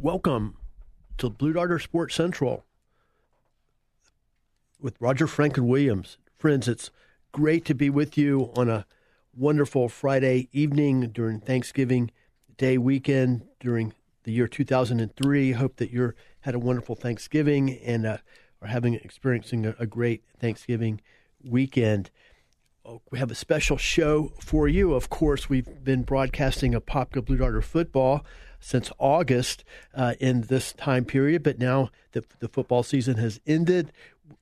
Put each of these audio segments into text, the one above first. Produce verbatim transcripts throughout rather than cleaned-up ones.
Welcome to Blue Darter Sports Central with Roger Franklin Williams. Friends, it's great to be with you on a wonderful Friday evening during Thanksgiving Day weekend during the year two thousand three. Hope that you had a wonderful Thanksgiving and uh, are having experiencing a, a great Thanksgiving weekend. Oh, we have a special show for you. Of course, we've been broadcasting Apopka Blue Darter football since August uh, in this time period, but now the, the football season has ended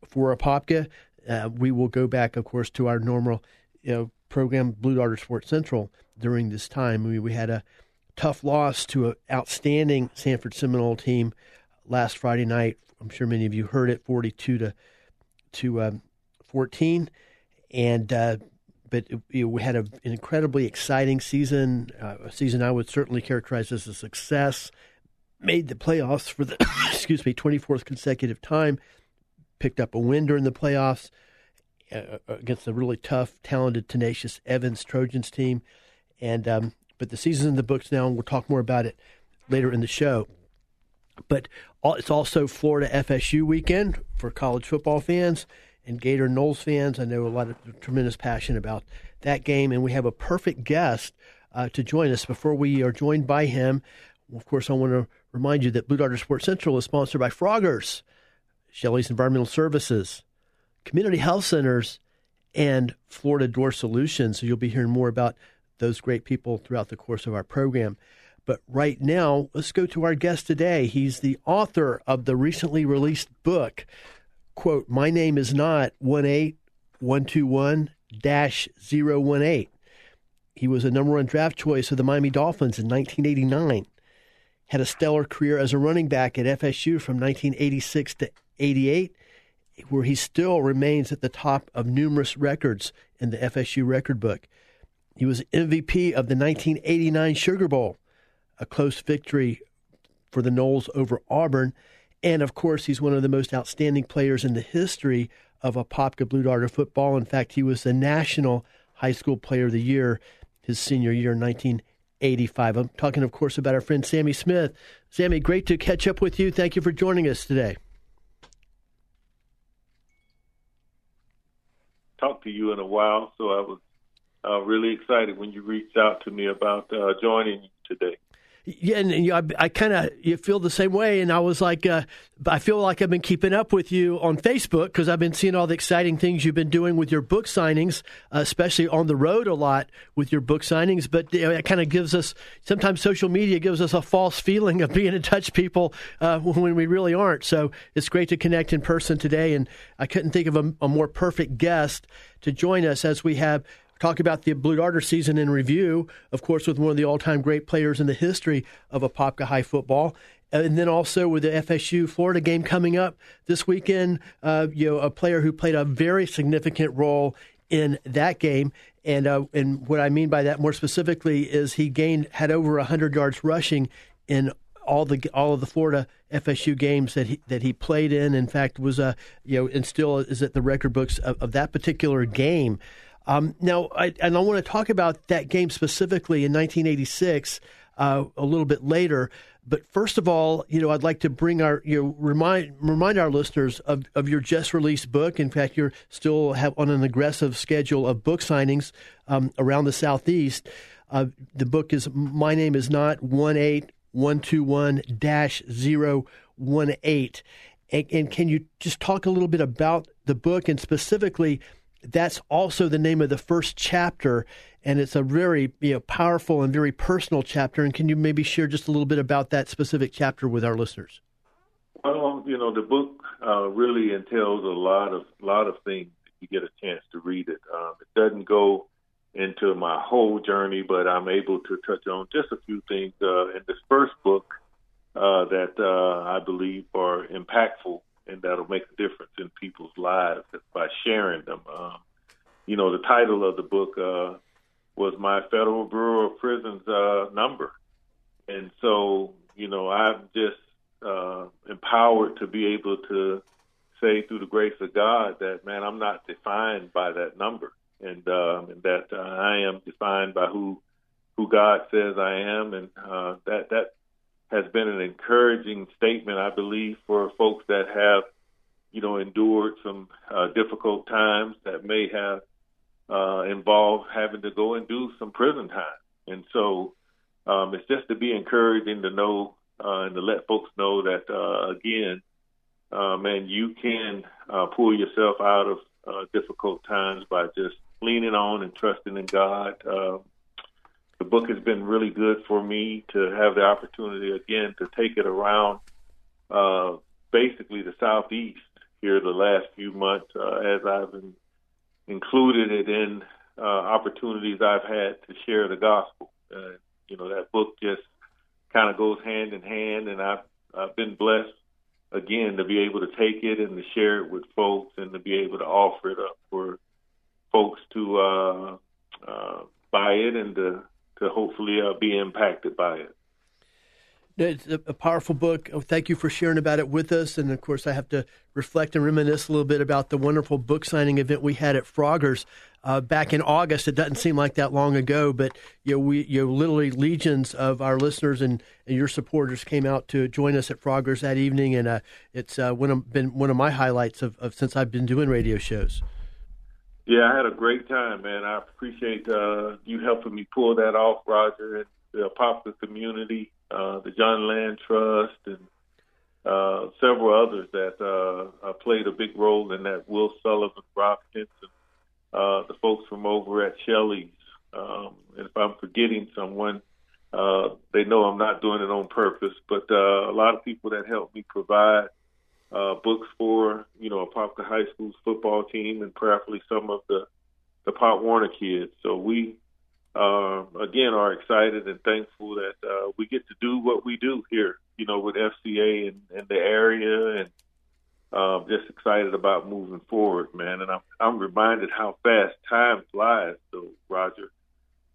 for Apopka. Uh, we will go back, of course, to our normal you know, program, Blue Darter Sports Central, during this time. We, we had a tough loss to an outstanding Sanford Seminole team last Friday night. I'm sure many of you heard it, forty-two to fourteen. And uh, but you know, we had a, an incredibly exciting season, uh, a season I would certainly characterize as a success. Made the playoffs for the excuse me twenty-fourth consecutive time. Picked up a win during the playoffs uh, against a really tough, talented, tenacious Evans Trojans team. And um, but the season's in the books now, and we'll talk more about it later in the show. But all, it's also Florida F S U weekend for college football fans. And Gator Knowles fans, I know a lot of tremendous passion about that game. And we have a perfect guest uh, to join us. Before we are joined by him, of course, I want to remind you that Blue Darter Sports Central is sponsored by Froggers, Shelley's Environmental Services, Community Health Centers, and Florida Door Solutions. So you'll be hearing more about those great people throughout the course of our program. But right now, let's go to our guest today. He's the author of the recently released book, quote, My Name Is Not one eight one two one dash zero one eight. He was a number one draft choice of the Miami Dolphins in nineteen eighty-nine. Had a stellar career as a running back at F S U from nineteen eighty-six to eighty-eight, where he still remains at the top of numerous records in the F S U record book. He was M V P of the nineteen eighty-nine Sugar Bowl, a close victory for the Knowles over Auburn. And, of course, he's one of the most outstanding players in the history of Apopka Blue Darter football. In fact, he was the National High School Player of the Year his senior year in nineteen eighty-five. I'm talking, of course, about our friend Sammy Smith. Sammy, great to catch up with you. Thank you for joining us today. Talked to you in a while, so I was uh, really excited when you reached out to me about uh, joining you today. Yeah, and, and you, I, I kind of you feel the same way, and I was like, uh, I feel like I've been keeping up with you on Facebook because I've been seeing all the exciting things you've been doing with your book signings, uh, especially on the road a lot with your book signings. But you know, it kind of gives us sometimes social media gives us a false feeling of being in touch with people uh, when we really aren't. So it's great to connect in person today, and I couldn't think of a, a more perfect guest to join us as we have. Talk about the Blue Darter season in review, of course, with one of the all-time great players in the history of Apopka High football. And then also with the F S U-Florida game coming up this weekend, uh, you know, a player who played a very significant role in that game. And uh, and what I mean by that more specifically is he gained had over one hundred yards rushing in all the all of the Florida F S U games that he that he played in. In fact, was uh, you know, and still is at the record books of, of that particular game. Um, now, I, and I want to talk about that game specifically in nineteen eighty-six uh, a little bit later. But first of all, you know, I'd like to bring our you know, remind remind our listeners of, of your just released book. In fact, you're still have on an aggressive schedule of book signings um, around the Southeast. Uh, the book is My Name Is Not one eight one two one dash zero one eight. And, and can you just talk a little bit about the book and specifically? That's also the name of the first chapter, and it's a very you know, powerful and very personal chapter. And can you maybe share just a little bit about that specific chapter with our listeners? Well, you know, the book uh, really entails a lot of lot of things if you get a chance to read it. Um, it doesn't go into my whole journey, but I'm able to touch on just a few things uh, in this first book uh, that uh, I believe are impactful and that'll make a difference in people's lives by sharing them. Um, you know, the title of the book uh, was My Federal Bureau of Prisons uh, Number. And so, you know, I'm just uh, empowered to be able to say through the grace of God that, man, I'm not defined by that number. And, um, and that uh, I am defined by who who God says I am, and uh, that that has been an encouraging statement, I believe, for folks that have, you know, endured some uh, difficult times that may have uh, involved having to go and do some prison time. And so um, it's just to be encouraging to know uh, and to let folks know that uh, again, uh, man, you can uh, pull yourself out of uh, difficult times by just leaning on and trusting in God. Uh, the book has been really good for me to have the opportunity, again, to take it around uh, basically the Southeast here the last few months uh, as I've been included it in uh, opportunities I've had to share the gospel. Uh, you know, that book just kind of goes hand in hand, and I've, I've been blessed, again, to be able to take it and to share it with folks and to be able to offer it up for folks to uh, uh, buy it and to to hopefully uh, be impacted by it. It's a powerful book. Thank you for sharing about it with us. And, of course, I have to reflect and reminisce a little bit about the wonderful book signing event we had at Froggers uh, back in August. It doesn't seem like that long ago, but you know, we, you know, literally legions of our listeners and, and your supporters came out to join us at Froggers that evening, and uh, it's uh, one of, been one of my highlights of, of since I've been doing radio shows. Yeah, I had a great time, man. I appreciate uh, you helping me pull that off, Roger, and the Apopka community. Uh, the John Land Trust, and uh, several others that uh, played a big role in that, Will Sullivan, Rob Henson, uh, the folks from over at Shelley's. Um, and if I'm forgetting someone, uh, they know I'm not doing it on purpose, but uh, a lot of people that helped me provide uh, books for, you know, Apopka High School's football team and preferably some of the, the Pop Warner kids. So we Uh, again, are excited and thankful that uh, we get to do what we do here, you know, with F C A and, and the area, and uh, just excited about moving forward, man. And I'm, I'm reminded how fast time flies, though, Roger.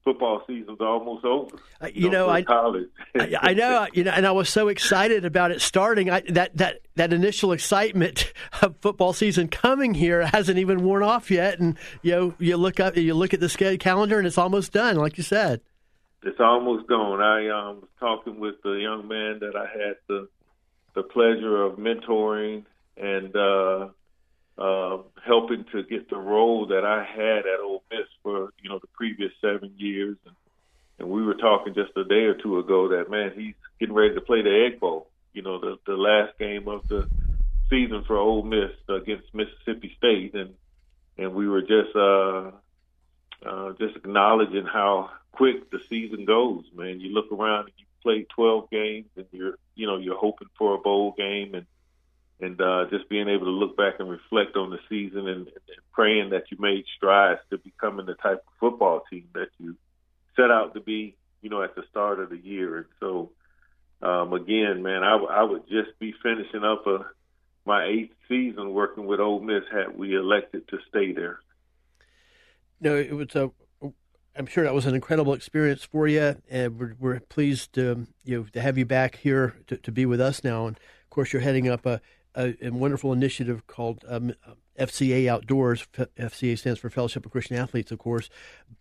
Football season's almost over. Uh, you, you know, know I, college. I, I know, you know, and I was so excited about it starting. I, that that that initial excitement of football season coming here hasn't even worn off yet. And you know, you look up, you look at the calendar, and it's almost done. Like you said, it's almost gone. I um, was talking with the young man that I had the the pleasure of mentoring and uh, Uh, helping to get the role that I had at Ole Miss for, you know, the previous seven years. And, and we were talking just a day or two ago that, man, he's getting ready to play the Egg Bowl, you know, the, the last game of the season for Ole Miss against Mississippi State. And and we were just uh, uh, just acknowledging how quick the season goes, man. You look around and you play twelve games and you're, you know, you're hoping for a bowl game, and And uh, just being able to look back and reflect on the season and, and praying that you made strides to becoming the type of football team that you set out to be, you know, at the start of the year. And so, um, again, man, I, w- I would just be finishing up a, my eighth season working with Ole Miss had we elected to stay there. No, it was a. I'm sure that was an incredible experience for you, and we're, we're pleased to, you know, to have you back here to, to be with us now. And of course, you're heading up a. A, a wonderful initiative called um, F C A Outdoors. F C A stands for Fellowship of Christian Athletes, of course.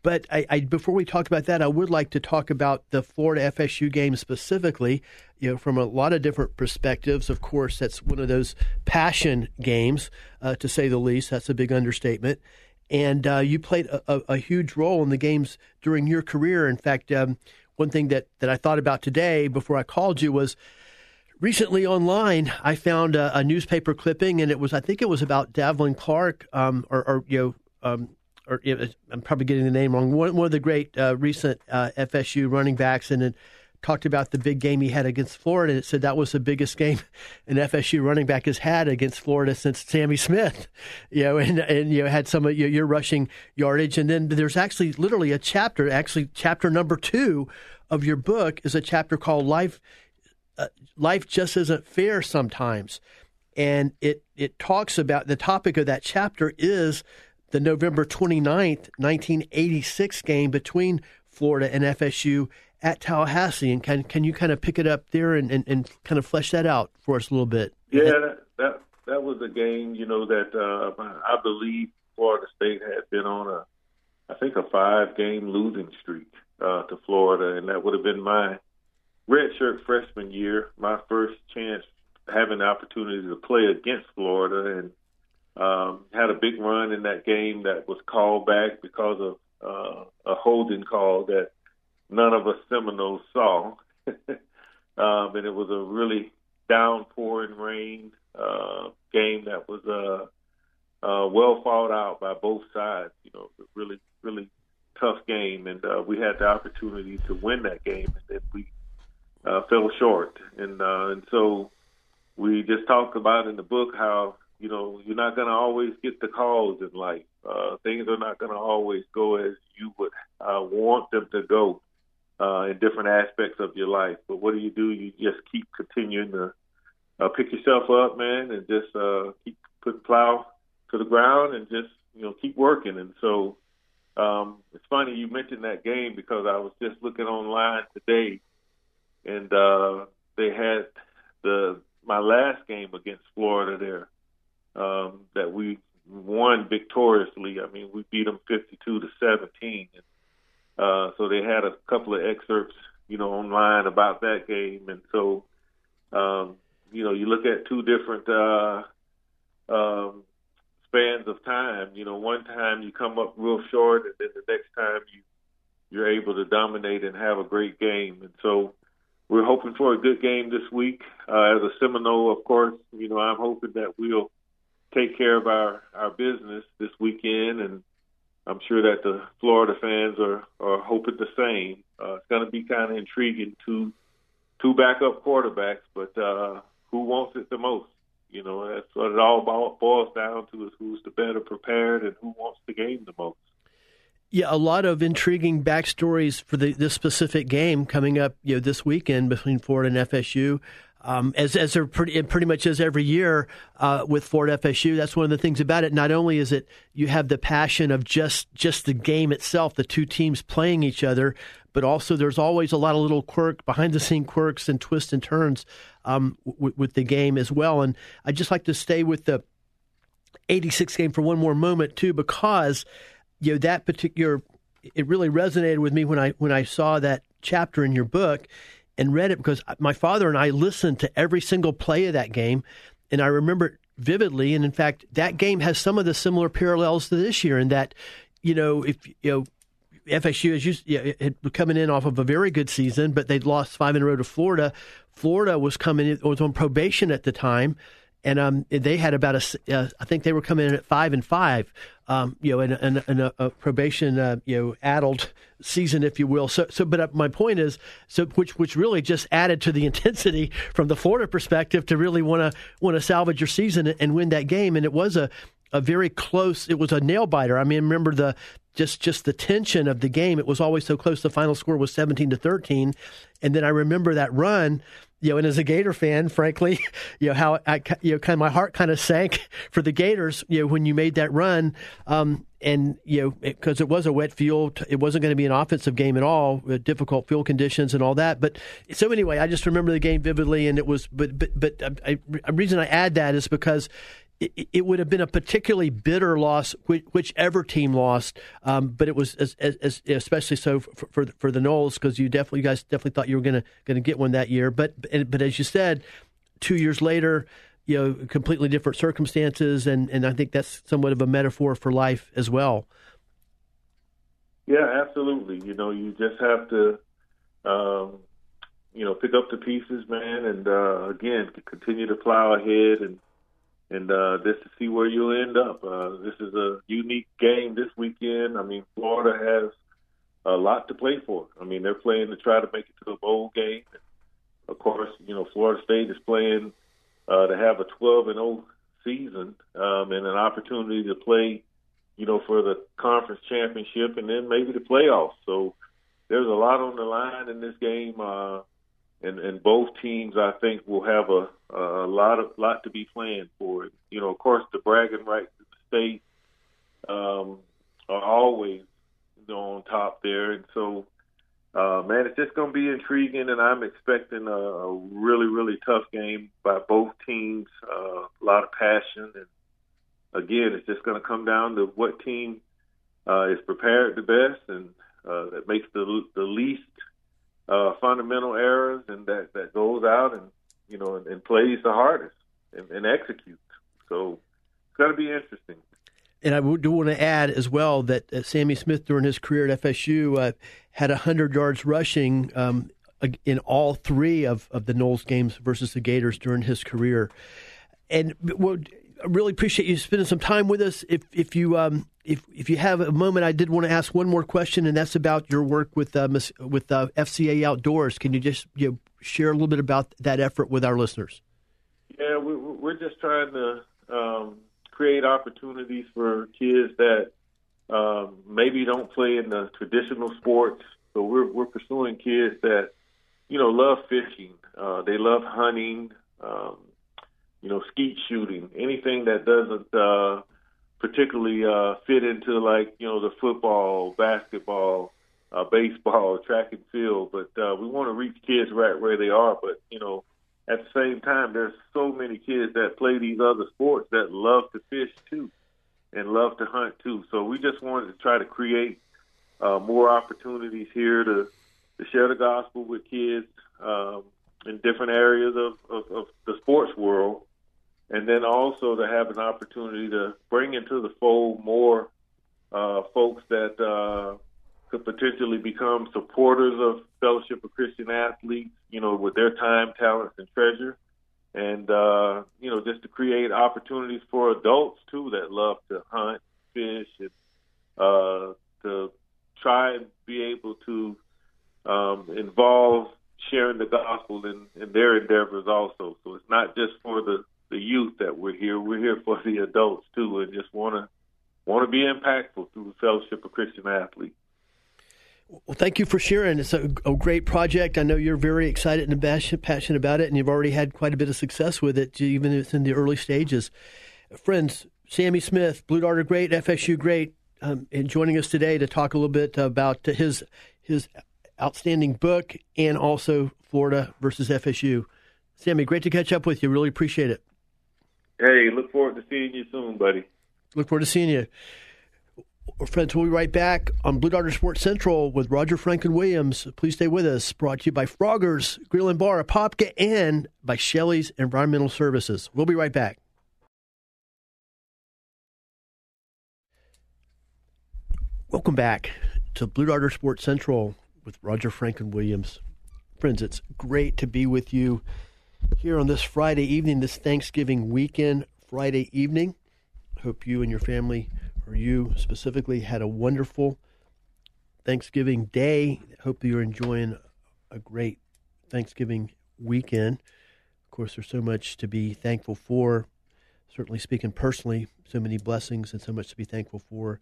But I, I, before we talk about that, I would like to talk about the Florida F S U game specifically, you know, from a lot of different perspectives. Of course, that's one of those passion games, uh, to say the least. That's a big understatement. And uh, you played a, a, a huge role in the games during your career. In fact, um, one thing that, that I thought about today before I called you was, recently online, I found a, a newspaper clipping, and it was—I think it was about Davlin Clark, um, or, or you know, um, or it was, I'm probably getting the name wrong. One, one of the great uh, recent uh, F S U running backs, and it talked about the big game he had against Florida. It said that was the biggest game an F S U running back has had against Florida since Sammy Smith, you know, and, and you know, had some of your, your rushing yardage. And then there's actually literally a chapter, actually chapter number two of your book is a chapter called Life uh, Life Just Isn't Fair Sometimes. And it, it talks about, the topic of that chapter is the November twenty-ninth, nineteen eighty-six game between Florida and F S U at Tallahassee. And can can you kind of pick it up there and, and, and kind of flesh that out for us a little bit? Yeah, that that, that was a game, you know, that uh, I believe Florida State had been on a, I think, a five-game losing streak uh, to Florida. And that would have been my redshirt freshman year, my first chance having the opportunity to play against Florida, and um, had a big run in that game that was called back because of uh, a holding call that none of us Seminoles saw. um, and it was a really downpouring rain uh, game that was uh, uh, well fought out by both sides. You know, really, really tough game. And uh, we had the opportunity to win that game, and then we uh, fell short. And, uh, and so we just talked about in the book how, you know, you're not going to always get the calls in life. Uh, things are not going to always go as you would uh, want them to go uh, in different aspects of your life. But what do you do? You just keep continuing to uh, pick yourself up, man, and just uh, keep putting plow to the ground and just, you know, keep working. And so um, it's funny you mentioned that game, because I was just looking online today, and uh, they had the my last game against Florida there. Um, that we won victoriously. I mean, we beat them fifty-two to seventeen. Uh, so they had a couple of excerpts, you know, online about that game. And so, um, you know, you look at two different uh, um, spans of time. You know, one time you come up real short, and then the next time you, you're able to dominate and have a great game. And so we're hoping for a good game this week. Uh, as a Seminole, of course, you know, I'm hoping that we'll take care of our, our business this weekend, and I'm sure that the Florida fans are, are hoping the same. Uh, it's going to be kind of intriguing, two, two backup quarterbacks, but uh, who wants it the most? You know, that's what it all boils down to, is who's the better prepared and who wants the game the most. Yeah, a lot of intriguing backstories for the, this specific game coming up, you know, this weekend between Florida and F S U. Um, as as there pretty, pretty much is every year uh, with Florida F S U, that's one of the things about it. Not only is it you have the passion of just, just the game itself, the two teams playing each other, but also there's always a lot of little quirk, behind-the-scene quirks and twists and turns um, w- with the game as well. And I'd just like to stay with the eighty-six game for one more moment, too, because you know, that particular, it really resonated with me when I when I saw that chapter in your book and read it, because my father and I listened to every single play of that game, and I remember it vividly. And in fact, that game has some of the similar parallels to this year in that, you know, if you know, F S U is used, you know, had coming in off of a very good season, but they'd lost five in a row to Florida. Florida was coming in, was on probation at the time. And um, they had about a, uh, I think they were coming in at five and five, um, you know, in, in, in a, a probation, uh, you know, addled season, if you will. So, so, but my point is, so which which really just added to the intensity from the Florida perspective to really want to want to salvage your season and win that game. And it was a, a very close. It was a nail biter. I mean, remember the just just the tension of the game. It was always so close. The final score was seventeen to thirteen, and then I remember that run. You know, and as a Gator fan, frankly, you know, how I, you know, kind of my heart kind of sank for the Gators, you know, when you made that run. Um, and, you know, because it, it was a wet field, it wasn't going to be an offensive game at all, with difficult field conditions and all that. But so anyway, I just remember the game vividly. And it was, but, but, but I, the reason I add that is because it, it would have been a particularly bitter loss, which, whichever team lost. Um, but it was as, as, as especially so for for, for the Noles, because you definitely, you guys definitely thought you were gonna gonna get one that year. But but as you said, two years later, you know, completely different circumstances, and, and I think that's somewhat of a metaphor for life as well. Yeah, absolutely. You know, you just have to, um, you know, pick up the pieces, man, and uh, again, continue to plow ahead and. And uh, just to see where you'll end up. Uh, this is a unique game this weekend. I mean, Florida has a lot to play for. I mean, they're playing to try to make it to a bowl game. Of course, you know, Florida State is playing uh, to have a twelve and oh season um, and an opportunity to play, you know, for the conference championship and then maybe the playoffs. So there's a lot on the line in this game, uh, and, and both teams, I think, will have a, a lot of lot to be playing for. You know, of course, the bragging rights of the state um, are always, you know, on top there, and so. Uh, man, it's just going to be intriguing, and I'm expecting a, a really, really tough game by both teams, uh, a lot of passion. And again, it's just going to come down to what team uh, is prepared the best and uh, that makes the the least uh, fundamental errors and that, that goes out and, you know, and, and plays the hardest and, and executes. So it's going to be interesting. And I do want to add as well that uh, Sammy Smith, during his career at F S U, uh, had one hundred yards rushing um, in all three of, of the Noles games versus the Gators during his career. And well, I really appreciate you spending some time with us. If if you um, if if you have a moment, I did want to ask one more question, and that's about your work with uh, with uh, F C A Outdoors. Can you just you know, share a little bit about that effort with our listeners? Yeah, we, we're just trying to. Um... create opportunities for kids that um, maybe don't play in the traditional sports. So we're we're pursuing kids that, you know, love fishing. Uh, they love hunting, um, you know, skeet shooting, anything that doesn't uh, particularly uh, fit into, like, you know, the football, basketball, uh, baseball, track and field. But uh, we want to reach kids right where they are. But, you know, at the same time, there's so many kids that play these other sports that love to fish, too, and love to hunt, too. So we just wanted to try to create uh, more opportunities here to, to share the gospel with kids um, in different areas of, of, of the sports world, and then also to have an opportunity to bring into the fold more uh, folks that uh, could potentially become supporters of Fellowship of Christian Athletes, you know, with their time, talents, and treasure. And, uh, you know, just to create opportunities for adults, too, that love to hunt, fish, and uh, to try and be able to um, involve sharing the gospel in, in their endeavors also. So it's not just for the, the youth that we're here. We're here for the adults, too, and just want to want to be impactful through the Fellowship of Christian Athletes. Well, thank you for sharing. It's a, a great project. I know you're very excited and passionate about it, and you've already had quite a bit of success with it, even if it's in the early stages. Friends, Sammy Smith, Blue Darter great, F S U great, um, and joining us today to talk a little bit about his his outstanding book and also Florida versus F S U. Sammy, great to catch up with you. Really appreciate it. Hey, look forward to seeing you soon, buddy. Look forward to seeing you. Friends, we'll be right back on Blue Darter Sports Central with Roger Franklin Williams. Please stay with us. Brought to you by Froggers, Grill and Bar, Apopka, and by Shelley's Environmental Services. We'll be right back. Welcome back to Blue Darter Sports Central with Roger Franklin Williams. Friends, it's great to be with you here on this Friday evening, this Thanksgiving weekend, Friday evening. Hope you and your family, or you specifically, had a wonderful Thanksgiving day. Hope that you're enjoying a great Thanksgiving weekend. Of course, there's so much to be thankful for. Certainly speaking personally, so many blessings and so much to be thankful for.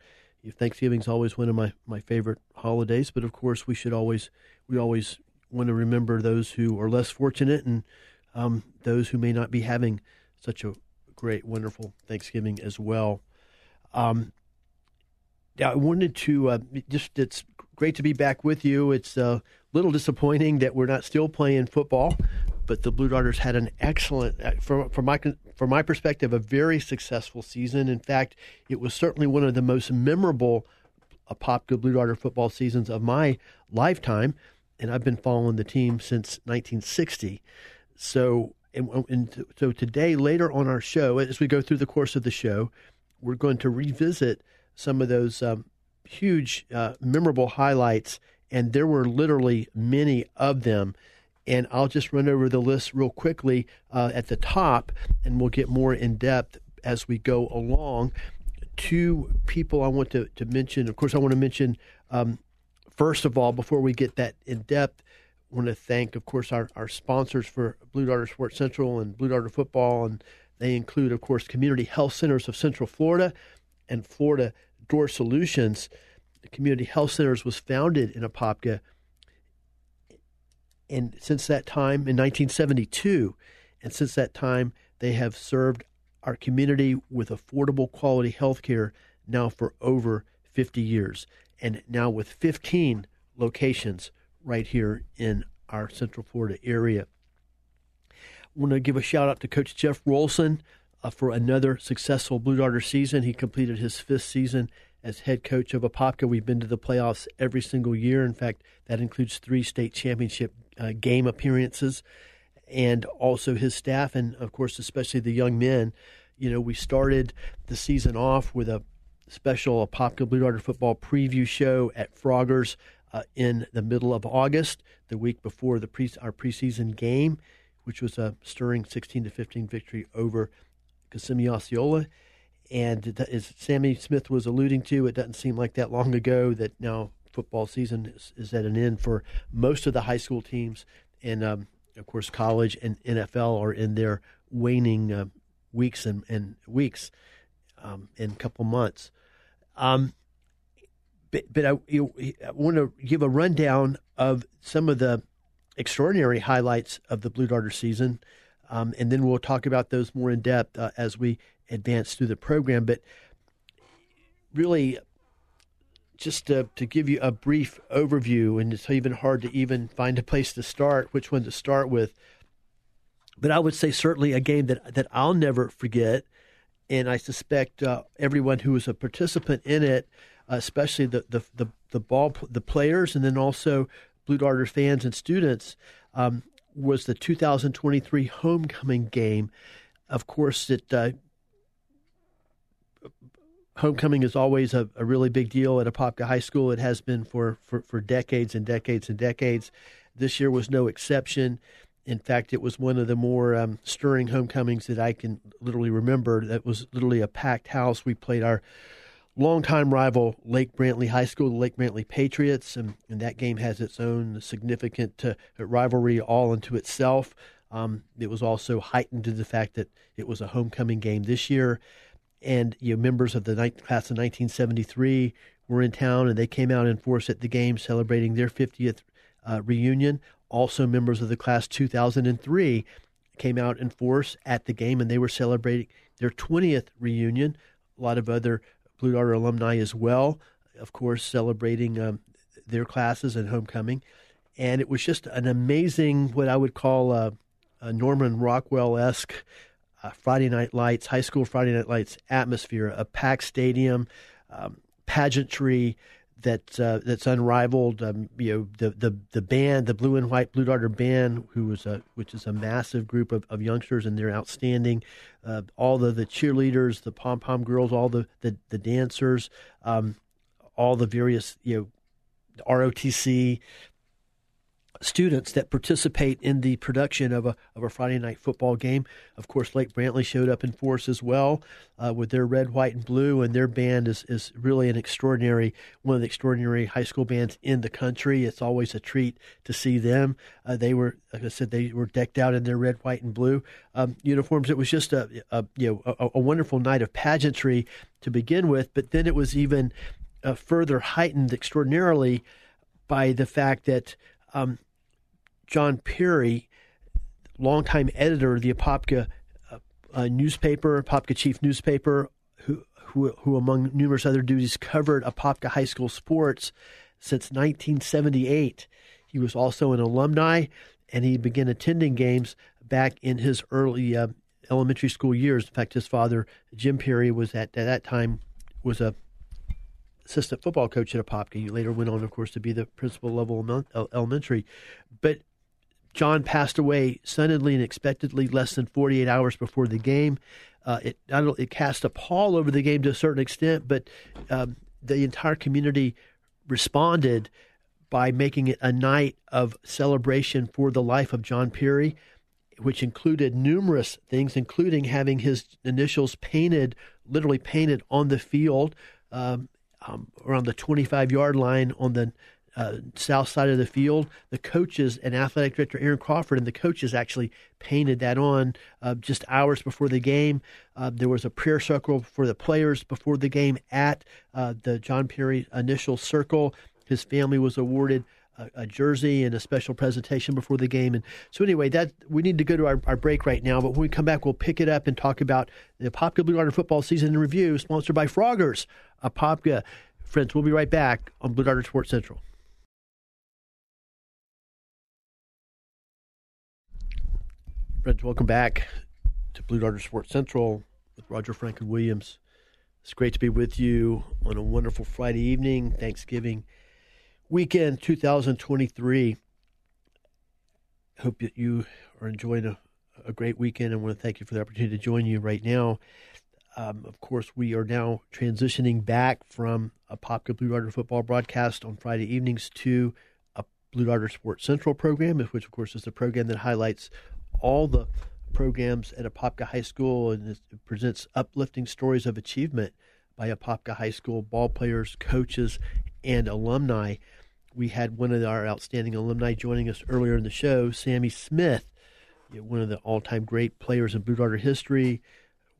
Thanksgiving is always one of my, my favorite holidays, but of course we should always we always want to remember those who are less fortunate and um, those who may not be having such a great, wonderful Thanksgiving as well. Um, yeah, I wanted to uh, just, it's great to be back with you. It's a little disappointing that we're not still playing football, but the Blue Darters had an excellent, from, from my from my perspective, a very successful season. In fact, it was certainly one of the most memorable Apopka Blue Darter football seasons of my lifetime, and I've been following the team since nineteen sixty. So, and, and so today, later on our show, as we go through the course of the show, we're going to revisit some of those um, huge, uh, memorable highlights, and there were literally many of them. And I'll just run over the list real quickly uh, at the top, and we'll get more in depth as we go along. Two people I want to, to mention. Of course, I want to mention um, First of all, before we get that in depth, I want to thank, of course, our, our sponsors for Blue Darter Sports Central and Blue Darter Football. And they include, of course, Community Health Centers of Central Florida and Florida Door Solutions. The Community Health Centers was founded in Apopka, and since that time, in nineteen seventy-two, and since that time, they have served our community with affordable quality health care now for over fifty years, and now with fifteen locations right here in our Central Florida area. I want to give a shout out to Coach Jeff Rolson uh, for another successful Blue Darter season. He completed his fifth season as head coach of Apopka. We've been to the playoffs every single year. In fact, that includes three state championship uh, game appearances, and also his staff, and of course, especially the young men. You know, we started the season off with a special Apopka Blue Darter football preview show at Froggers uh, in the middle of August, the week before the pre- our preseason game, which was a stirring sixteen to fifteen victory over Kissimmee Osceola. And as Sammy Smith was alluding to, it doesn't seem like that long ago that now football season is, is at an end for most of the high school teams. And, um, of course, college and N F L are in their waning uh, weeks and, and weeks um, and couple months. Um, but but I, you, I want to give a rundown of some of the extraordinary highlights of the Blue Darter season, um, and then we'll talk about those more in depth uh, as we advance through the program. But really, just to, to give you a brief overview, and it's even hard to even find a place to start, which one to start with. But I would say certainly a game that, that I'll never forget, and I suspect uh, everyone who was a participant in it, uh, especially the, the the the ball the players, and then also Blue Darter fans and students, um, was the two thousand twenty-three homecoming game. Of course, it. Uh, Homecoming is always a, a really big deal at Apopka High School. It has been for, for, for decades and decades and decades. This year was no exception. In fact, it was one of the more um, stirring homecomings that I can literally remember. That was literally a packed house. We played our longtime rival, Lake Brantley High School, the Lake Brantley Patriots, and, and that game has its own significant uh, rivalry all unto itself. Um, it was also heightened to the fact that it was a homecoming game this year. And you know, members of the class of nineteen seventy-three were in town, and they came out in force at the game celebrating their fiftieth uh, reunion. Also, members of the class two thousand three came out in force at the game, and they were celebrating their twentieth reunion. A lot of other Blue Darter alumni as well, of course, celebrating um, their classes and homecoming. And it was just an amazing, what I would call a, a Norman Rockwell-esque Uh, Friday Night Lights, high school Friday Night Lights atmosphere, a packed stadium, um, pageantry that uh, that's unrivaled. Um, you know, the the the band, the Blue and White Blue Darter Band, who was a which is a massive group of, of youngsters, and they're outstanding. Uh, all the, the cheerleaders, the pom pom girls, all the the, the dancers, um, all the various you know R O T C students that participate in the production of a of a Friday night football game. Of course, Lake Brantley showed up in force as well uh, with their red, white, and blue, and their band is, is really an extraordinary, one of the extraordinary high school bands in the country. It's always a treat to see them. Uh, they were, like I said, they were decked out in their red, white, and blue um, uniforms. It was just a, a you know a, a wonderful night of pageantry to begin with, but then it was even uh, further heightened extraordinarily by the fact that um, John Perry, longtime editor of the Apopka uh, uh, newspaper, Apopka Chief newspaper, who, who, who among numerous other duties covered Apopka high school sports since nineteen seventy-eight. He was also an alumni, and he began attending games back in his early uh, elementary school years. In fact, his father, Jim Perry, was at, at that time was a assistant football coach at Apopka. He later went on, of course, to be the principal level elementary, but John passed away suddenly and unexpectedly less than forty-eight hours before the game. Uh, it I don't, it cast a pall over the game to a certain extent, but um, the entire community responded by making it a night of celebration for the life of John Perry, which included numerous things, including having his initials painted, literally painted on the field um, um, around the twenty-five-yard line on the uh, south side of the field. The coaches and athletic director Aaron Crawford and the coaches actually painted that on uh, just hours before the game. Uh, there was a prayer circle for the players before the game at uh, the John Perry initial circle. His family was awarded a, a jersey and a special presentation before the game. And so anyway, that we need to go to our, our break right now. But when we come back, we'll pick it up and talk about the Apopka Blue Darter football season in review, sponsored by Froggers. Apopka. Friends, we'll be right back on Blue Darter Sports Central. Friends, welcome back to Blue Darter Sports Central with Roger Franklin Williams. It's great to be with you on a wonderful Friday evening, Thanksgiving weekend twenty twenty-three. Hope that you are enjoying a, a great weekend, and want to thank you for the opportunity to join you right now. Um, of course, we are now transitioning back from Apopka Blue Darter football broadcast on Friday evenings to a Blue Darter Sports Central program, which, of course, is the program that highlights all the programs at Apopka High School and it presents uplifting stories of achievement by Apopka High School ballplayers, coaches, and alumni. We had one of our outstanding alumni joining us earlier in the show, Sammy Smith, one of the all-time great players in Blue Darter history,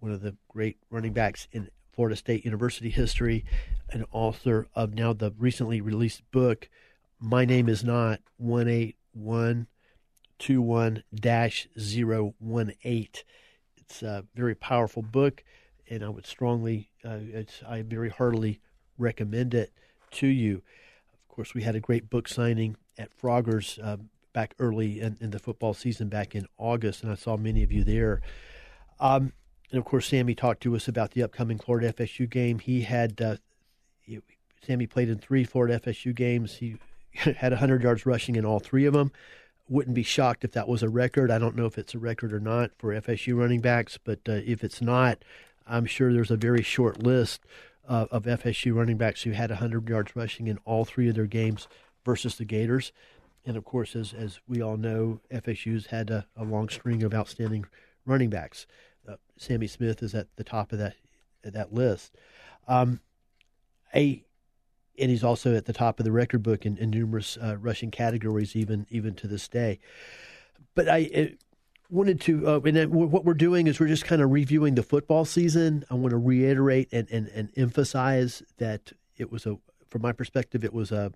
one of the great running backs in Florida State University history, and author of now the recently released book, My Name Is Not, one eight one two one zero one eight. It's a very powerful book, and I would strongly, uh, it's, I very heartily recommend it to you. Of course, we had a great book signing at Froggers uh, back early in, in the football season back in August, and I saw many of you there. Um, And, of course, Sammy talked to us about the upcoming Florida F S U game. He had uh, – Sammy played in three Florida F S U games. He had one hundred yards rushing in all three of them. Wouldn't be shocked if that was a record. I don't know if it's a record or not for F S U running backs, but uh, if it's not, I'm sure there's a very short list uh, of F S U running backs who had one hundred yards rushing in all three of their games versus the Gators. And, of course, as as we all know, F S U's had a, a long string of outstanding running backs. Uh, Sammy Smith is at the top of that of that list. Um, a, and he's also at the top of the record book in, in numerous uh, rushing categories, even even to this day. But I it wanted to, uh, and then what we're doing is we're just kind of reviewing the football season. I want to reiterate and, and, and emphasize that it was a, from my perspective, it was a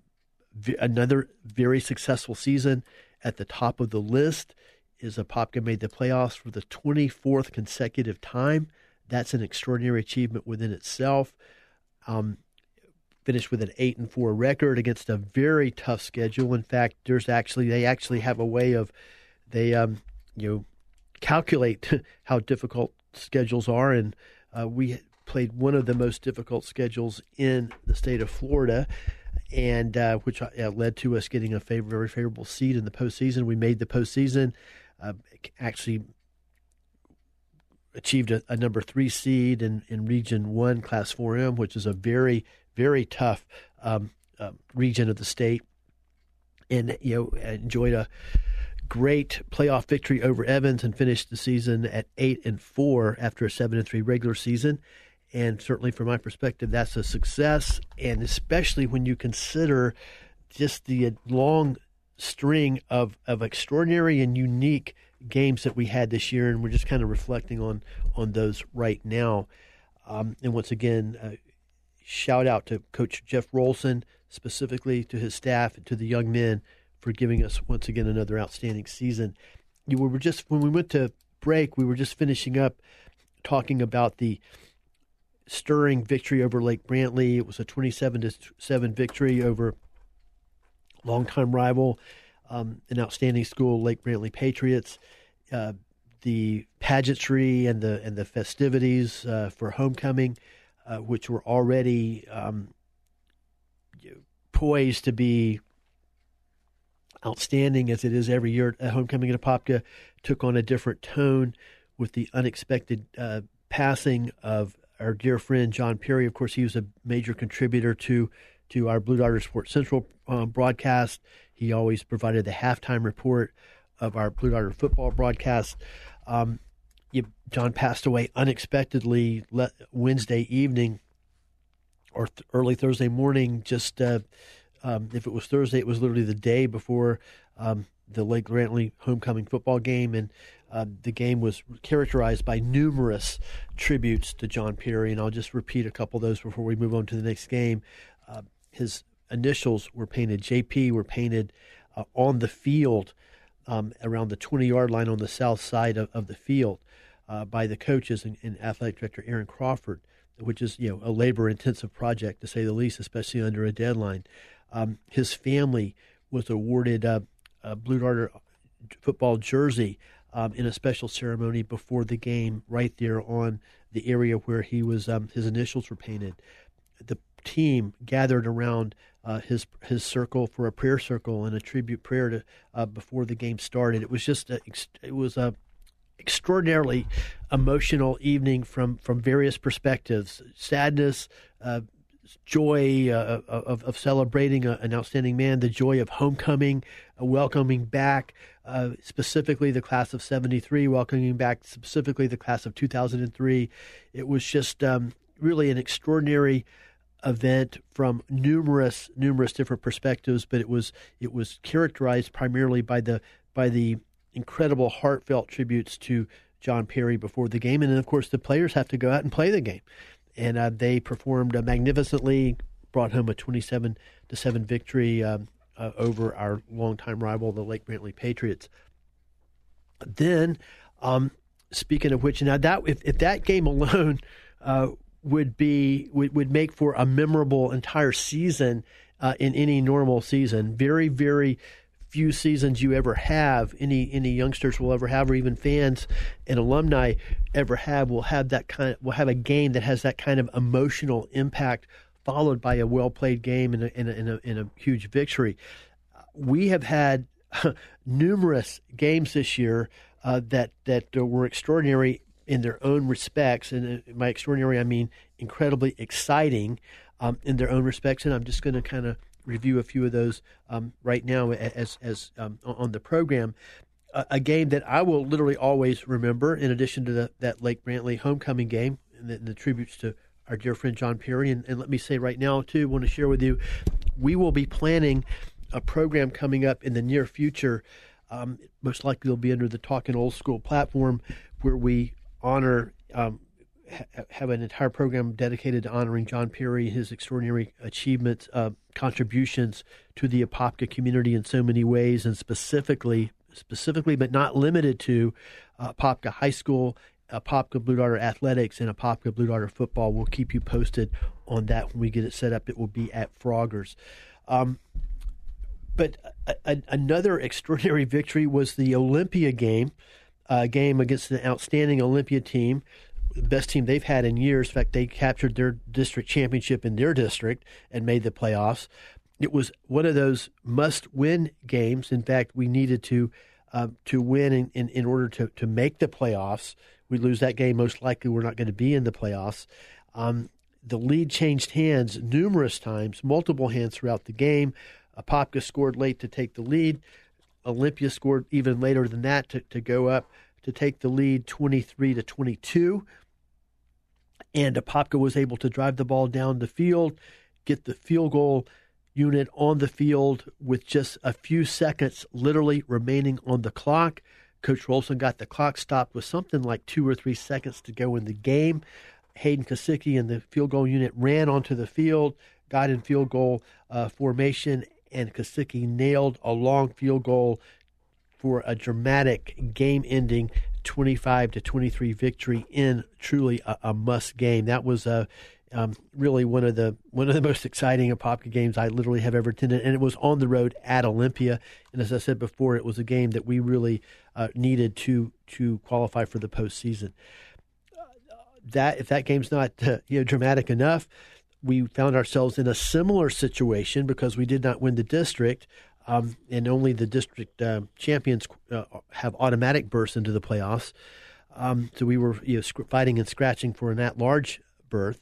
another very successful season. At the top of the list is Apopka made the playoffs for the twenty-fourth consecutive time. That's an extraordinary achievement within itself. Um, finished with an eight and four record against a very tough schedule. In fact, there's actually they actually have a way of they um, you know calculate how difficult schedules are, and uh, we played one of the most difficult schedules in the state of Florida. And uh, which uh, led to us getting a favor- very favorable seed in the postseason. We made the postseason. Uh, actually achieved a, a number three seed in, in Region one, Class four M, which is a very, very tough um, uh, region of the state. And, you know, enjoyed a great playoff victory over Evans and finished the season at eight and four after a seven and three regular season. And certainly from my perspective, that's a success. And especially when you consider just the long string of, of extraordinary and unique games that we had this year, and we're just kind of reflecting on on those right now. Um, and once again, uh, shout out to Coach Jeff Rolson, specifically to his staff and to the young men for giving us once again another outstanding season. You were just when we went to break, we were just finishing up talking about the stirring victory over Lake Brantley. It was a twenty-seven to seven victory over longtime rival, um, an outstanding school, Lake Brantley Patriots. Uh, the pageantry and the and the festivities uh, for homecoming, uh, which were already um, poised to be outstanding as it is every year. Homecoming at Apopka took on a different tone with the unexpected uh, passing of our dear friend John Perry. Of course, he was a major contributor to to our Blue Darter Sports Central um, broadcast. He always provided the halftime report of our Blue Darter football broadcast. Um, you, John passed away unexpectedly le- Wednesday evening or th- early Thursday morning, just uh, um, if it was Thursday, it was literally the day before um, the Lake Brantley homecoming football game, and uh, the game was characterized by numerous tributes to John Perry, and I'll just repeat a couple of those before we move on to the next game. Uh, his initials were painted, J P were painted uh, on the field um, around the twenty-yard line on the south side of, of the field uh, by the coaches and, and athletic director Aaron Crawford, which is, you know, a labor-intensive project, to say the least, especially under a deadline. Um, his family was awarded a, a Blue Darter football jersey um, in a special ceremony before the game right there on the area where he was. Um, his initials were painted. The team gathered around uh, his his circle for a prayer circle and a tribute prayer to uh, before the game started. It was just a, it was a extraordinarily emotional evening from, from various perspectives: sadness, uh, joy uh, of of celebrating a, an outstanding man, the joy of homecoming, uh, welcoming back uh, specifically the class of seventy-three, welcoming back specifically the class of two thousand three. It was just um, really an extraordinary event from numerous numerous different perspectives, but it was it was characterized primarily by the by the incredible heartfelt tributes to John Perry before the game. And then, of course, the players have to go out and play the game. And uh, they performed uh, magnificently, brought home a twenty-seven to seven victory um, uh, over our longtime rival, the Lake Brantley Patriots. Then, um, speaking of which, now that if, if that game alone uh, would be would, would make for a memorable entire season uh, in any normal season, very, very few seasons you ever have, any any youngsters will ever have, or even fans and alumni ever have, will have that kind of, will have a game that has that kind of emotional impact, followed by a well played game and a, and, a, and, a, and a huge victory. We have had numerous games this year uh, that that were extraordinary in their own respects, and by extraordinary I mean incredibly exciting um, in their own respects. And I'm just going to kind of review a few of those um, right now as as um, on the program. A, a game that I will literally always remember, in addition to the, that Lake Brantley homecoming game and the, the tributes to our dear friend John Perry. And, and let me say right now, too, want to share with you, we will be planning a program coming up in the near future. Um, most likely it'll be under the Talkin' Old School platform, where we honor um, have an entire program dedicated to honoring John Perry, his extraordinary achievements, uh, contributions to the Apopka community in so many ways, and specifically, specifically but not limited to uh, Apopka High School, Apopka Blue Darter Athletics, and Apopka Blue Darter Football. We'll keep you posted on that when we get it set up. It will be at Froggers. Um, but a, a, another extraordinary victory was the Olympia game, uh, game against an outstanding Olympia team, the best team they've had in years. In fact, they captured their district championship in their district and made the playoffs. It was one of those must-win games. In fact, we needed to um, to win in, in, in order to, to make the playoffs. We lose that game, most likely we're not going to be in the playoffs. Um, the lead changed hands numerous times, multiple hands throughout the game. Apopka scored late to take the lead. Olympia scored even later than that to, to go up, to take the lead twenty-three to twenty-two. And Apopka was able to drive the ball down the field, get the field goal unit on the field with just a few seconds literally remaining on the clock. Coach Rolson got the clock stopped with something like two or three seconds to go in the game. Hayden Kosicki and the field goal unit ran onto the field, got in field goal uh, formation, and Kosicki nailed a long field goal for a dramatic game-ending twenty-five to twenty-three victory in truly a, a must game. That was a um, really one of the one of the most exciting Apopka games I literally have ever attended, and it was on the road at Olympia. And as I said before, it was a game that we really uh, needed to to qualify for the postseason. That if that game's not uh, you know dramatic enough, we found ourselves in a similar situation because we did not win the district. Um, and only the district uh, champions uh, have automatic berths into the playoffs. Um, so we were you know, sc- fighting and scratching for an at-large berth.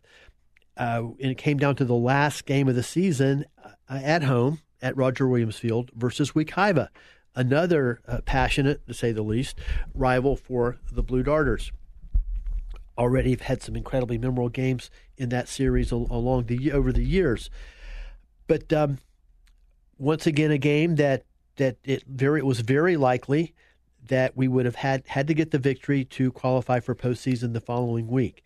Uh, and it came down to the last game of the season uh, at home at Roger Williams Field versus Wekiva, another uh, passionate, to say the least, rival for the Blue Darters. Already have had some incredibly memorable games in that series al- along the over the years. But Um, once again, a game that that it very it was very likely that we would have had had to get the victory to qualify for postseason the following week.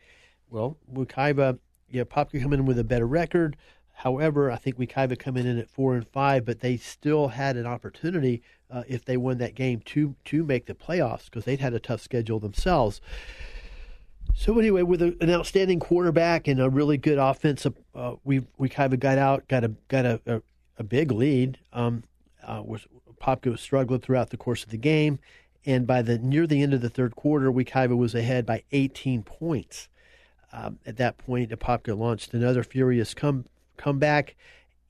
Well, Wekiva, yeah, Apopka come in with a better record. However, I think Wekiva come in at four and five, but they still had an opportunity uh, if they won that game to to make the playoffs because they'd had a tough schedule themselves. So anyway, with a, an outstanding quarterback and a really good offense, uh, we Wekiva got out, got a got a, a, a big lead. Um, uh, was Apopka was struggling throughout the course of the game, and by the near the end of the third quarter, Wekiva was ahead by eighteen points. Um, at that point, Apopka launched another furious comeback. comeback,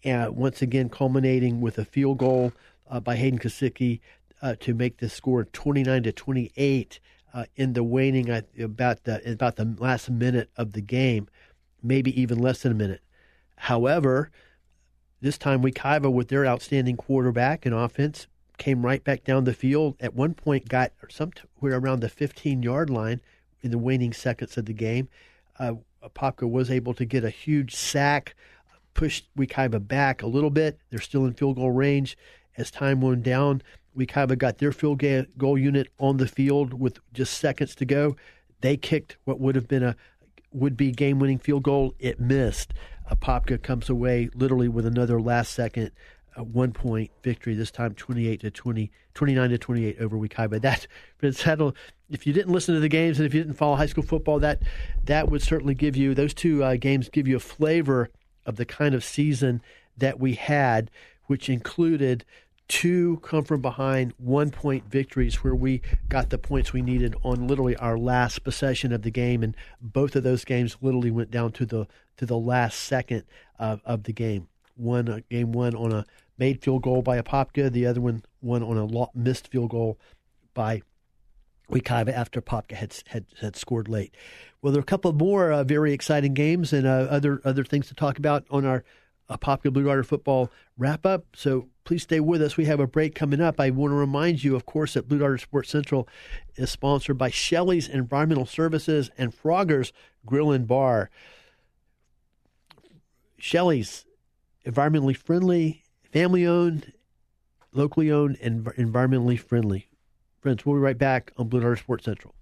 uh, once again culminating with a field goal uh, by Hayden Kosicki uh, to make the score twenty-nine to twenty-eight uh, in the waning uh, about the about the last minute of the game, maybe even less than a minute. However, this time Wekiva, with their outstanding quarterback and offense, came right back down the field. At one point, got somewhere around the fifteen-yard line in the waning seconds of the game. Uh, Apopka was able to get a huge sack, pushed Wekiva back a little bit. They're still in field goal range. As time went down, Wekiva got their field goal unit on the field with just seconds to go. They kicked what would have been a would-be game-winning field goal. It missed. Apopka comes away literally with another last-second one-point victory. This time, twenty-eight to twenty, twenty-nine to twenty-eight over Wekiva. That, if you didn't listen to the games and if you didn't follow high school football, that that would certainly give you those two uh, games give you a flavor of the kind of season that we had, which included two come-from-behind one-point victories where we got the points we needed on literally our last possession of the game, and both of those games literally went down to the to the last second of, of the game. One uh, game one on a made field goal by Apopka, the other one one on a lo- missed field goal by Wekiva after Apopka had, had had scored late. Well, there are a couple more uh, very exciting games and uh, other other things to talk about on our Apopka Blue Darter football wrap-up, so please stay with us. We have a break coming up. I want to remind you, of course, that Blue Darter Sports Central is sponsored by Shelley's Environmental Services and Froggers Grill and Bar. Shelley's, environmentally friendly, family-owned, locally-owned, and environmentally friendly. Friends, we'll be right back on Blue Darter Sports Central.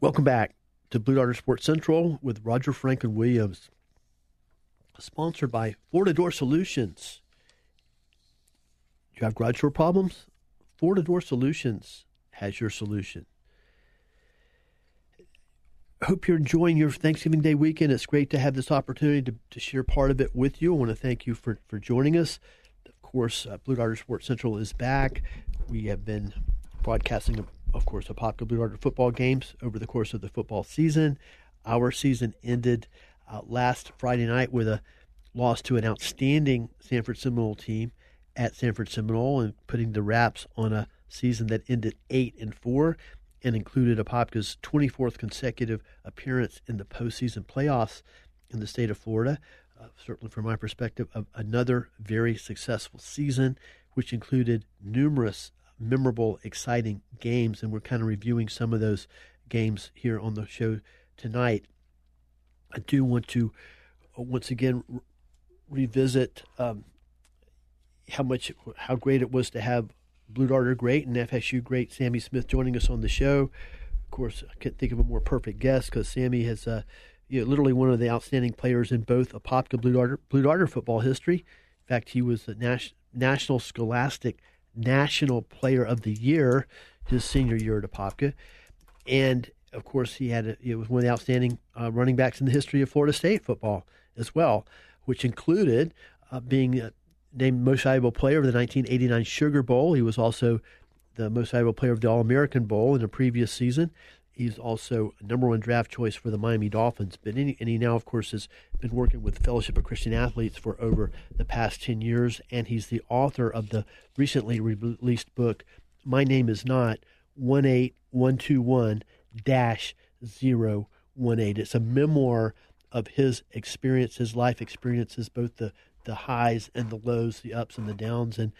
Welcome back to Blue Darter Sports Central with Roger Franklin Williams, sponsored by Florida Door Solutions. Do you have garage door problems? Florida Door Solutions has your solution. Hope you're enjoying your Thanksgiving Day weekend. It's great to have this opportunity to, to share part of it with you. I want to thank you for, for joining us. Of course, uh, Blue Darter Sports Central is back. We have been broadcasting, of course, Apopka Blue Darter football games over the course of the football season. Our season ended uh, last Friday night with a loss to an outstanding Sanford Seminole team at Sanford Seminole and putting the wraps on a season that ended eight and four. And included Apopka's twenty-fourth consecutive appearance in the postseason playoffs in the state of Florida. Uh, certainly, from my perspective, of another very successful season, which included numerous memorable, exciting games. And we're kind of reviewing some of those games here on the show tonight. I do want to once again re- revisit um, how much, how great it was to have Blue Darter great and F S U great Sammy Smith joining us on the show. Of course, I can't think of a more perfect guest because Sammy is uh, you know, literally one of the outstanding players in both Apopka Blue Darter, Blue Darter football history. In fact, he was the Nas- National Scholastic National Player of the Year his senior year at Apopka. And, of course, he had a, it was one of the outstanding uh, running backs in the history of Florida State football as well, which included uh, being uh, named Most Valuable Player of the nineteen eighty-nine Sugar Bowl. He was also the Most Valuable Player of the All-American Bowl in the previous season. He's also number one draft choice for the Miami Dolphins. But any, and he now, of course, has been working with Fellowship of Christian Athletes for over the past ten years, and he's the author of the recently released book, My Name Is Not, one eight one two one dash zero one eight. It's a memoir of his experiences, life experiences, both the the highs and the lows, the ups and the downs. And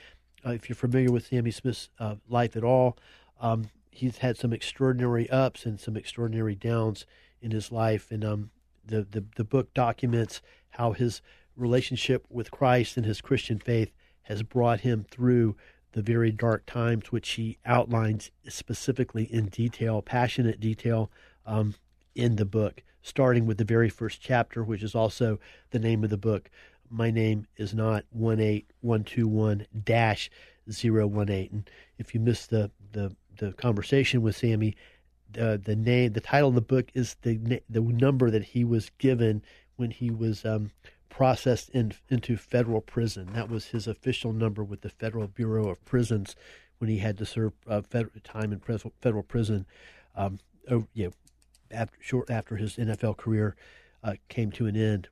uh, if you're familiar with Sammy Smith's uh, life at all, um, he's had some extraordinary ups and some extraordinary downs in his life. And um, the, the, the book documents how his relationship with Christ and his Christian faith has brought him through the very dark times, which he outlines specifically in detail, passionate detail, um, in the book, starting with the very first chapter, which is also the name of the book. My name is not one eight one two one dash zero one eight. And if you missed the, the, the conversation with Sammy, uh, the name, the title of the book is the the number that he was given when he was um, processed in, into federal prison. That was his official number with the Federal Bureau of Prisons when he had to serve uh, federal time in pres- federal prison. Um, over, you know, after short after his N F L career uh, came to an end.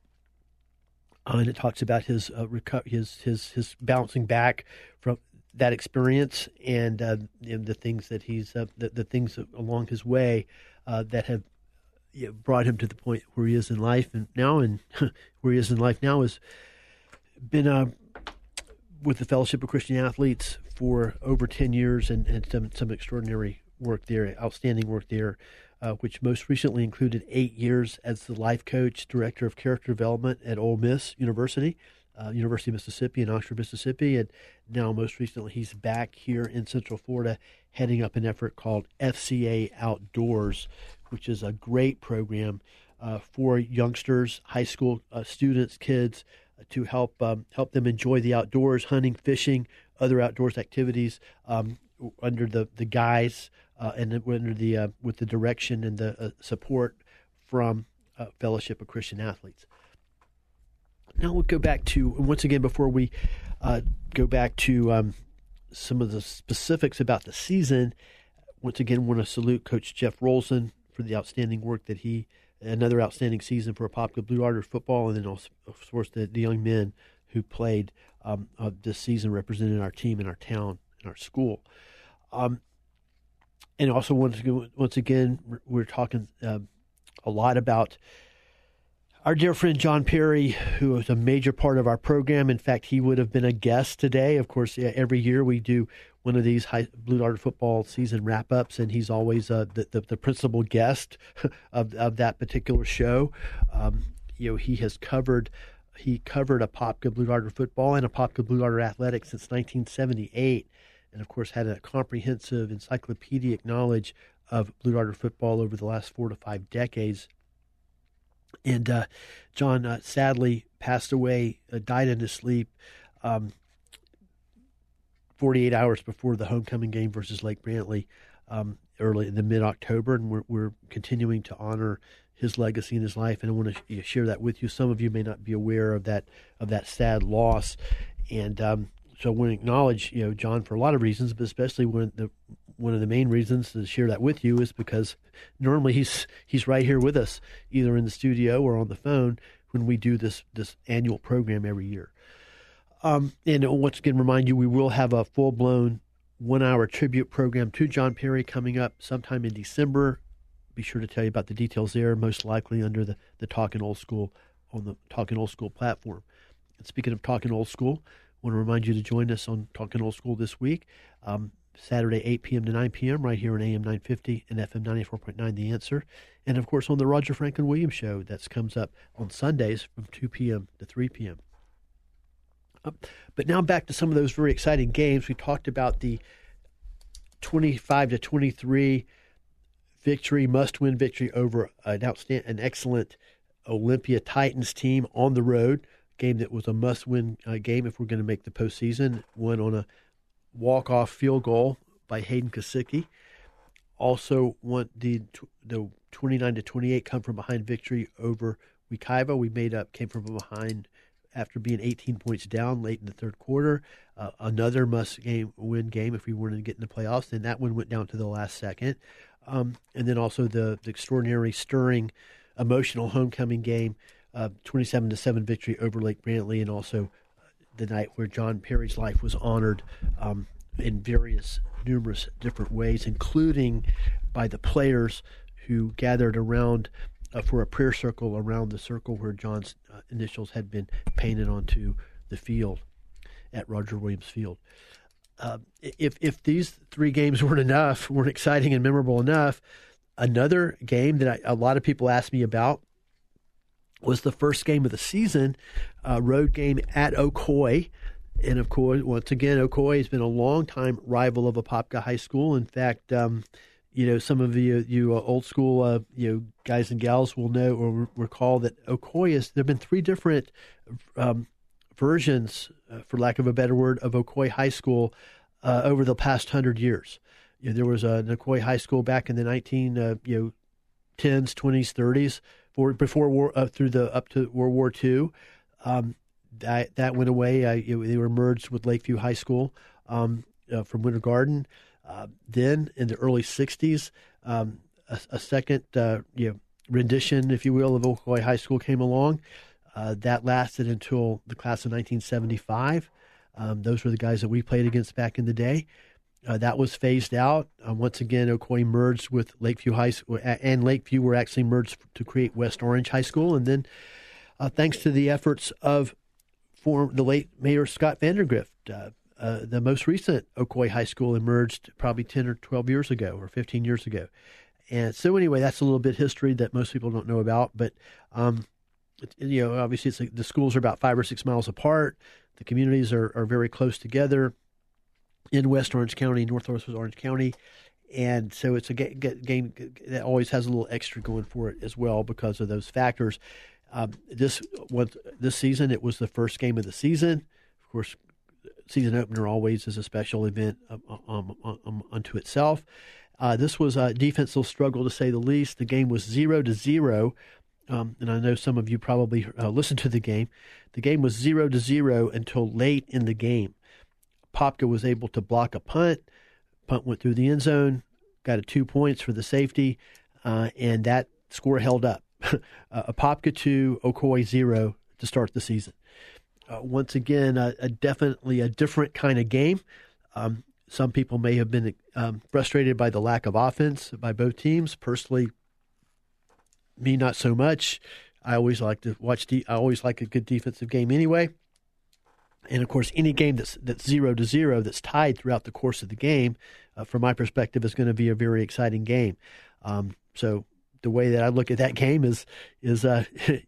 Uh, and it talks about his uh, reco- his his his bouncing back from that experience and, uh, and the things that he's uh, the, the things along his way uh, that have you know, brought him to the point where he is in life and now and where he is in life now has been uh, with the Fellowship of Christian Athletes for over ten years and, and some some extraordinary work there, outstanding work there. Uh, which most recently included eight years as the life coach, director of character development at Ole Miss University, uh, University of Mississippi in Oxford, Mississippi. And now most recently he's back here in Central Florida heading up an effort called F C A Outdoors, which is a great program uh, for youngsters, high school uh, students, kids, uh, to help um, help them enjoy the outdoors, hunting, fishing, other outdoors activities um, under the, the guise Uh, and under the uh, with the direction and the uh, support from uh, Fellowship of Christian Athletes. Now we'll go back to, once again, before we uh, go back to um, some of the specifics about the season, once again, want to salute Coach Jeff Rolson for the outstanding work that he, another outstanding season for Apopka Blue Darter football, and then also, of course, the, the young men who played um, uh, this season representing our team and our town and our school. Um And also, once again, once again we're talking uh, a lot about our dear friend John Perry, who is a major part of our program. In fact, he would have been a guest today. Of course, every year we do one of these high, Blue Darter football season wrap-ups, and he's always uh, the, the, the principal guest of, of that particular show. Um, you know, he has covered he covered Apopka Blue Darter football and Apopka Blue Darter athletics since nineteen seventy-eight. And, of course, had a comprehensive encyclopedic knowledge of Blue Darter football over the last four to five decades. And uh, John uh, sadly passed away, uh, died in his sleep um, forty-eight hours before the homecoming game versus Lake Brantley um, early in the mid-October. And we're, we're continuing to honor his legacy in his life. And I want to share that with you. Some of you may not be aware of that of that sad loss. And um So I want to acknowledge, you know, John for a lot of reasons, but especially one the one of the main reasons to share that with you is because normally he's he's right here with us, either in the studio or on the phone when we do this this annual program every year. Um, and once again, remind you, we will have a full blown one hour tribute program to John Perry coming up sometime in December. Be sure to tell you about the details there, most likely under the the Talkin' Old School on the Talkin' Old School platform. And speaking of Talkin' Old School, I want to remind you to join us on Talkin' Old School this week, um, Saturday, eight p.m. to nine p.m., right here on A M nine fifty and F M ninety-four point nine, The Answer. And, of course, on the Roger Franklin Williams Show, that comes up on Sundays from two p.m. to three p.m. Uh, but now back to some of those very exciting games. We talked about the twenty-five to twenty-three victory, must-win victory over an, outstand- an excellent Olympia Titans team on the road. Game that was a must-win uh, game if we're going to make the postseason. Won on a walk-off field goal by Hayden Kosicki. Also, won the the twenty-nine to twenty-eight come from behind victory over Wekiva. We made up, came from behind after being eighteen points down late in the third quarter. Uh, another must-game win game if we wanted to get in the playoffs. Then that one went down to the last second. Um, and then also the, the extraordinary, stirring, emotional homecoming game. Uh, twenty-seven to seven victory over Lake Brantley, and also the night where John Perry's life was honored um, in various, numerous different ways, including by the players who gathered around uh, for a prayer circle around the circle where John's uh, initials had been painted onto the field at Roger Williams Field. uh, if if these three games weren't enough, weren't exciting and memorable enough, another game that I, a lot of people asked me about was the first game of the season, uh, road game at Ocoee. And, of course, once again, Ocoee has been a long-time rival of Apopka High School. In fact, um, you know, some of you, you uh, old-school uh, you know, guys and gals will know or r- recall that Ocoee is – there have been three different um, versions, uh, for lack of a better word, of Ocoee High School uh, over the past hundred years. You know, there was an Ocoee High School back in the nineteen uh, you know, tens, twenties, thirties, for, before war, uh, through the up to World War Two. Um, that that went away. I, it, they were merged with Lakeview High School um, uh, from Winter Garden. Uh, then in the early sixties, um, a, a second uh, you know, rendition, if you will, of Ocoee High School came along. Uh, that lasted until the class of nineteen seventy-five. Um, those were the guys that we played against back in the day. Uh, that was phased out. Uh, once again, Ocoee merged with Lakeview High School, and Lakeview were actually merged to create West Orange High School. And then, uh, thanks to the efforts of former, the late Mayor Scott Vandergrift, uh, uh, the most recent Ocoee High School emerged probably ten or twelve years ago or fifteen years ago. And so anyway, that's a little bit history that most people don't know about. But, um, it, you know, obviously it's like the schools are about five or six miles apart. The communities are, are very close together in West Orange County, Northwest Orange County. And so it's a ga- ga- game that always has a little extra going for it as well because of those factors. Um, this was, this season, it was the first game of the season. Of course, season opener always is a special event um, um, um, unto itself. Uh, this was a defensive struggle, to say the least. The game was zero to zero. Um, and I know some of you probably uh, listened to the game. The game was zero to zero until late in the game. Popka was able to block a punt. Punt went through the end zone, got a two points for the safety, uh, and that score held up. uh, Apopka two, Ocoee zero to start the season. Uh, once again, uh, a definitely a different kind of game. Um, some people may have been um, frustrated by the lack of offense by both teams. Personally, me not so much. I always like to watch. De- I always like a good defensive game anyway. And, of course, any game that's that's zero to zero that's tied throughout the course of the game, uh, from my perspective, is going to be a very exciting game. Um, so the way that I look at that game is is uh, a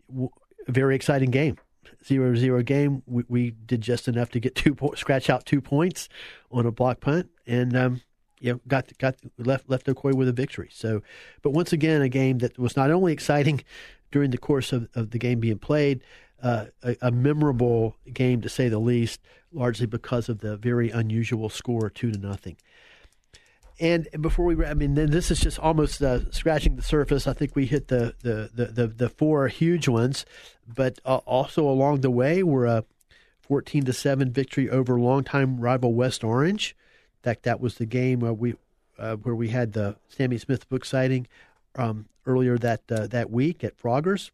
very exciting game. Zero to zero game. We, we did just enough to get two po- scratch out two points on a block punt, and um, you know, got got left left Ocoee with a victory. So, but once again, a game that was not only exciting during the course of, of the game being played. Uh, a, a memorable game, to say the least, largely because of the very unusual score, two to nothing. And before we, I mean, then this is just almost uh, scratching the surface. I think we hit the the the, the, the four huge ones, but uh, also along the way were a fourteen to seven victory over longtime rival West Orange. In fact, that was the game where we uh, where we had the Sammy Smith book signing um, earlier that uh, that week at Froggers.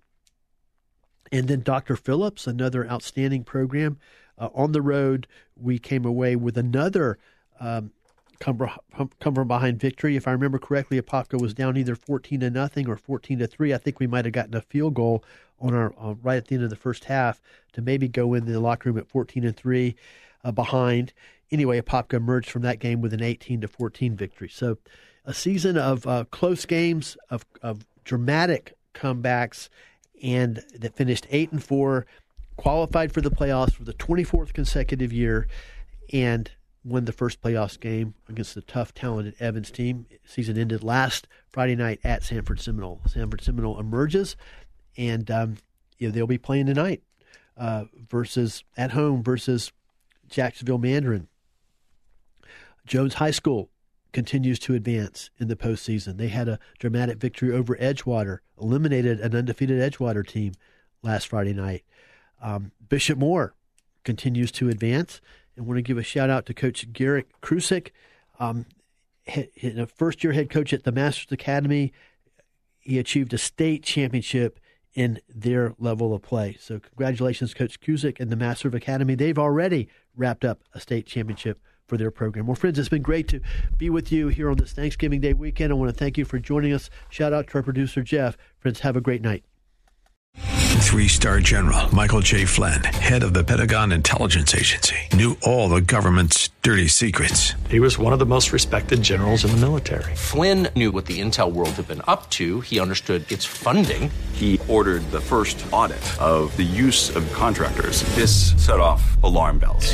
And then Doctor Phillips, another outstanding program. Uh, on the road, we came away with another um, come, come from behind victory. If I remember correctly, Apopka was down either fourteen to nothing or fourteen to three. I think we might have gotten a field goal on our uh, right at the end of the first half to maybe go in the locker room at fourteen to three uh, behind. Anyway, Apopka emerged from that game with an eighteen to fourteen victory. So, a season of uh, close games, of of dramatic comebacks. And that finished eight and four, qualified for the playoffs for the twenty-fourth consecutive year, and won the first playoffs game against the tough, talented Evans team. Season ended last Friday night at Sanford Seminole. Sanford Seminole emerges, and um, you know, they'll be playing tonight uh, versus at home versus Jacksonville Mandarin. Jones High School continues to advance in the postseason. They had a dramatic victory over Edgewater, eliminated an undefeated Edgewater team last Friday night. Um, Bishop Moore continues to advance. I want to give a shout-out to Coach Garrett Krusick, um, a first-year head coach at the Masters Academy. He achieved a state championship in their level of play. So congratulations, Coach Krusick and the Masters Academy. They've already wrapped up a state championship for their program. Well, friends, it's been great to be with you here on this Thanksgiving Day weekend. I want to thank you for joining us. Shout out to our producer, Jeff. Friends, have a great night. Three-star general Michael J. Flynn, head of the Pentagon Intelligence Agency, knew all the government's dirty secrets. He was one of the most respected generals in the military. Flynn knew what the intel world had been up to. He understood its funding. He ordered the first audit of the use of contractors. This set off alarm bells.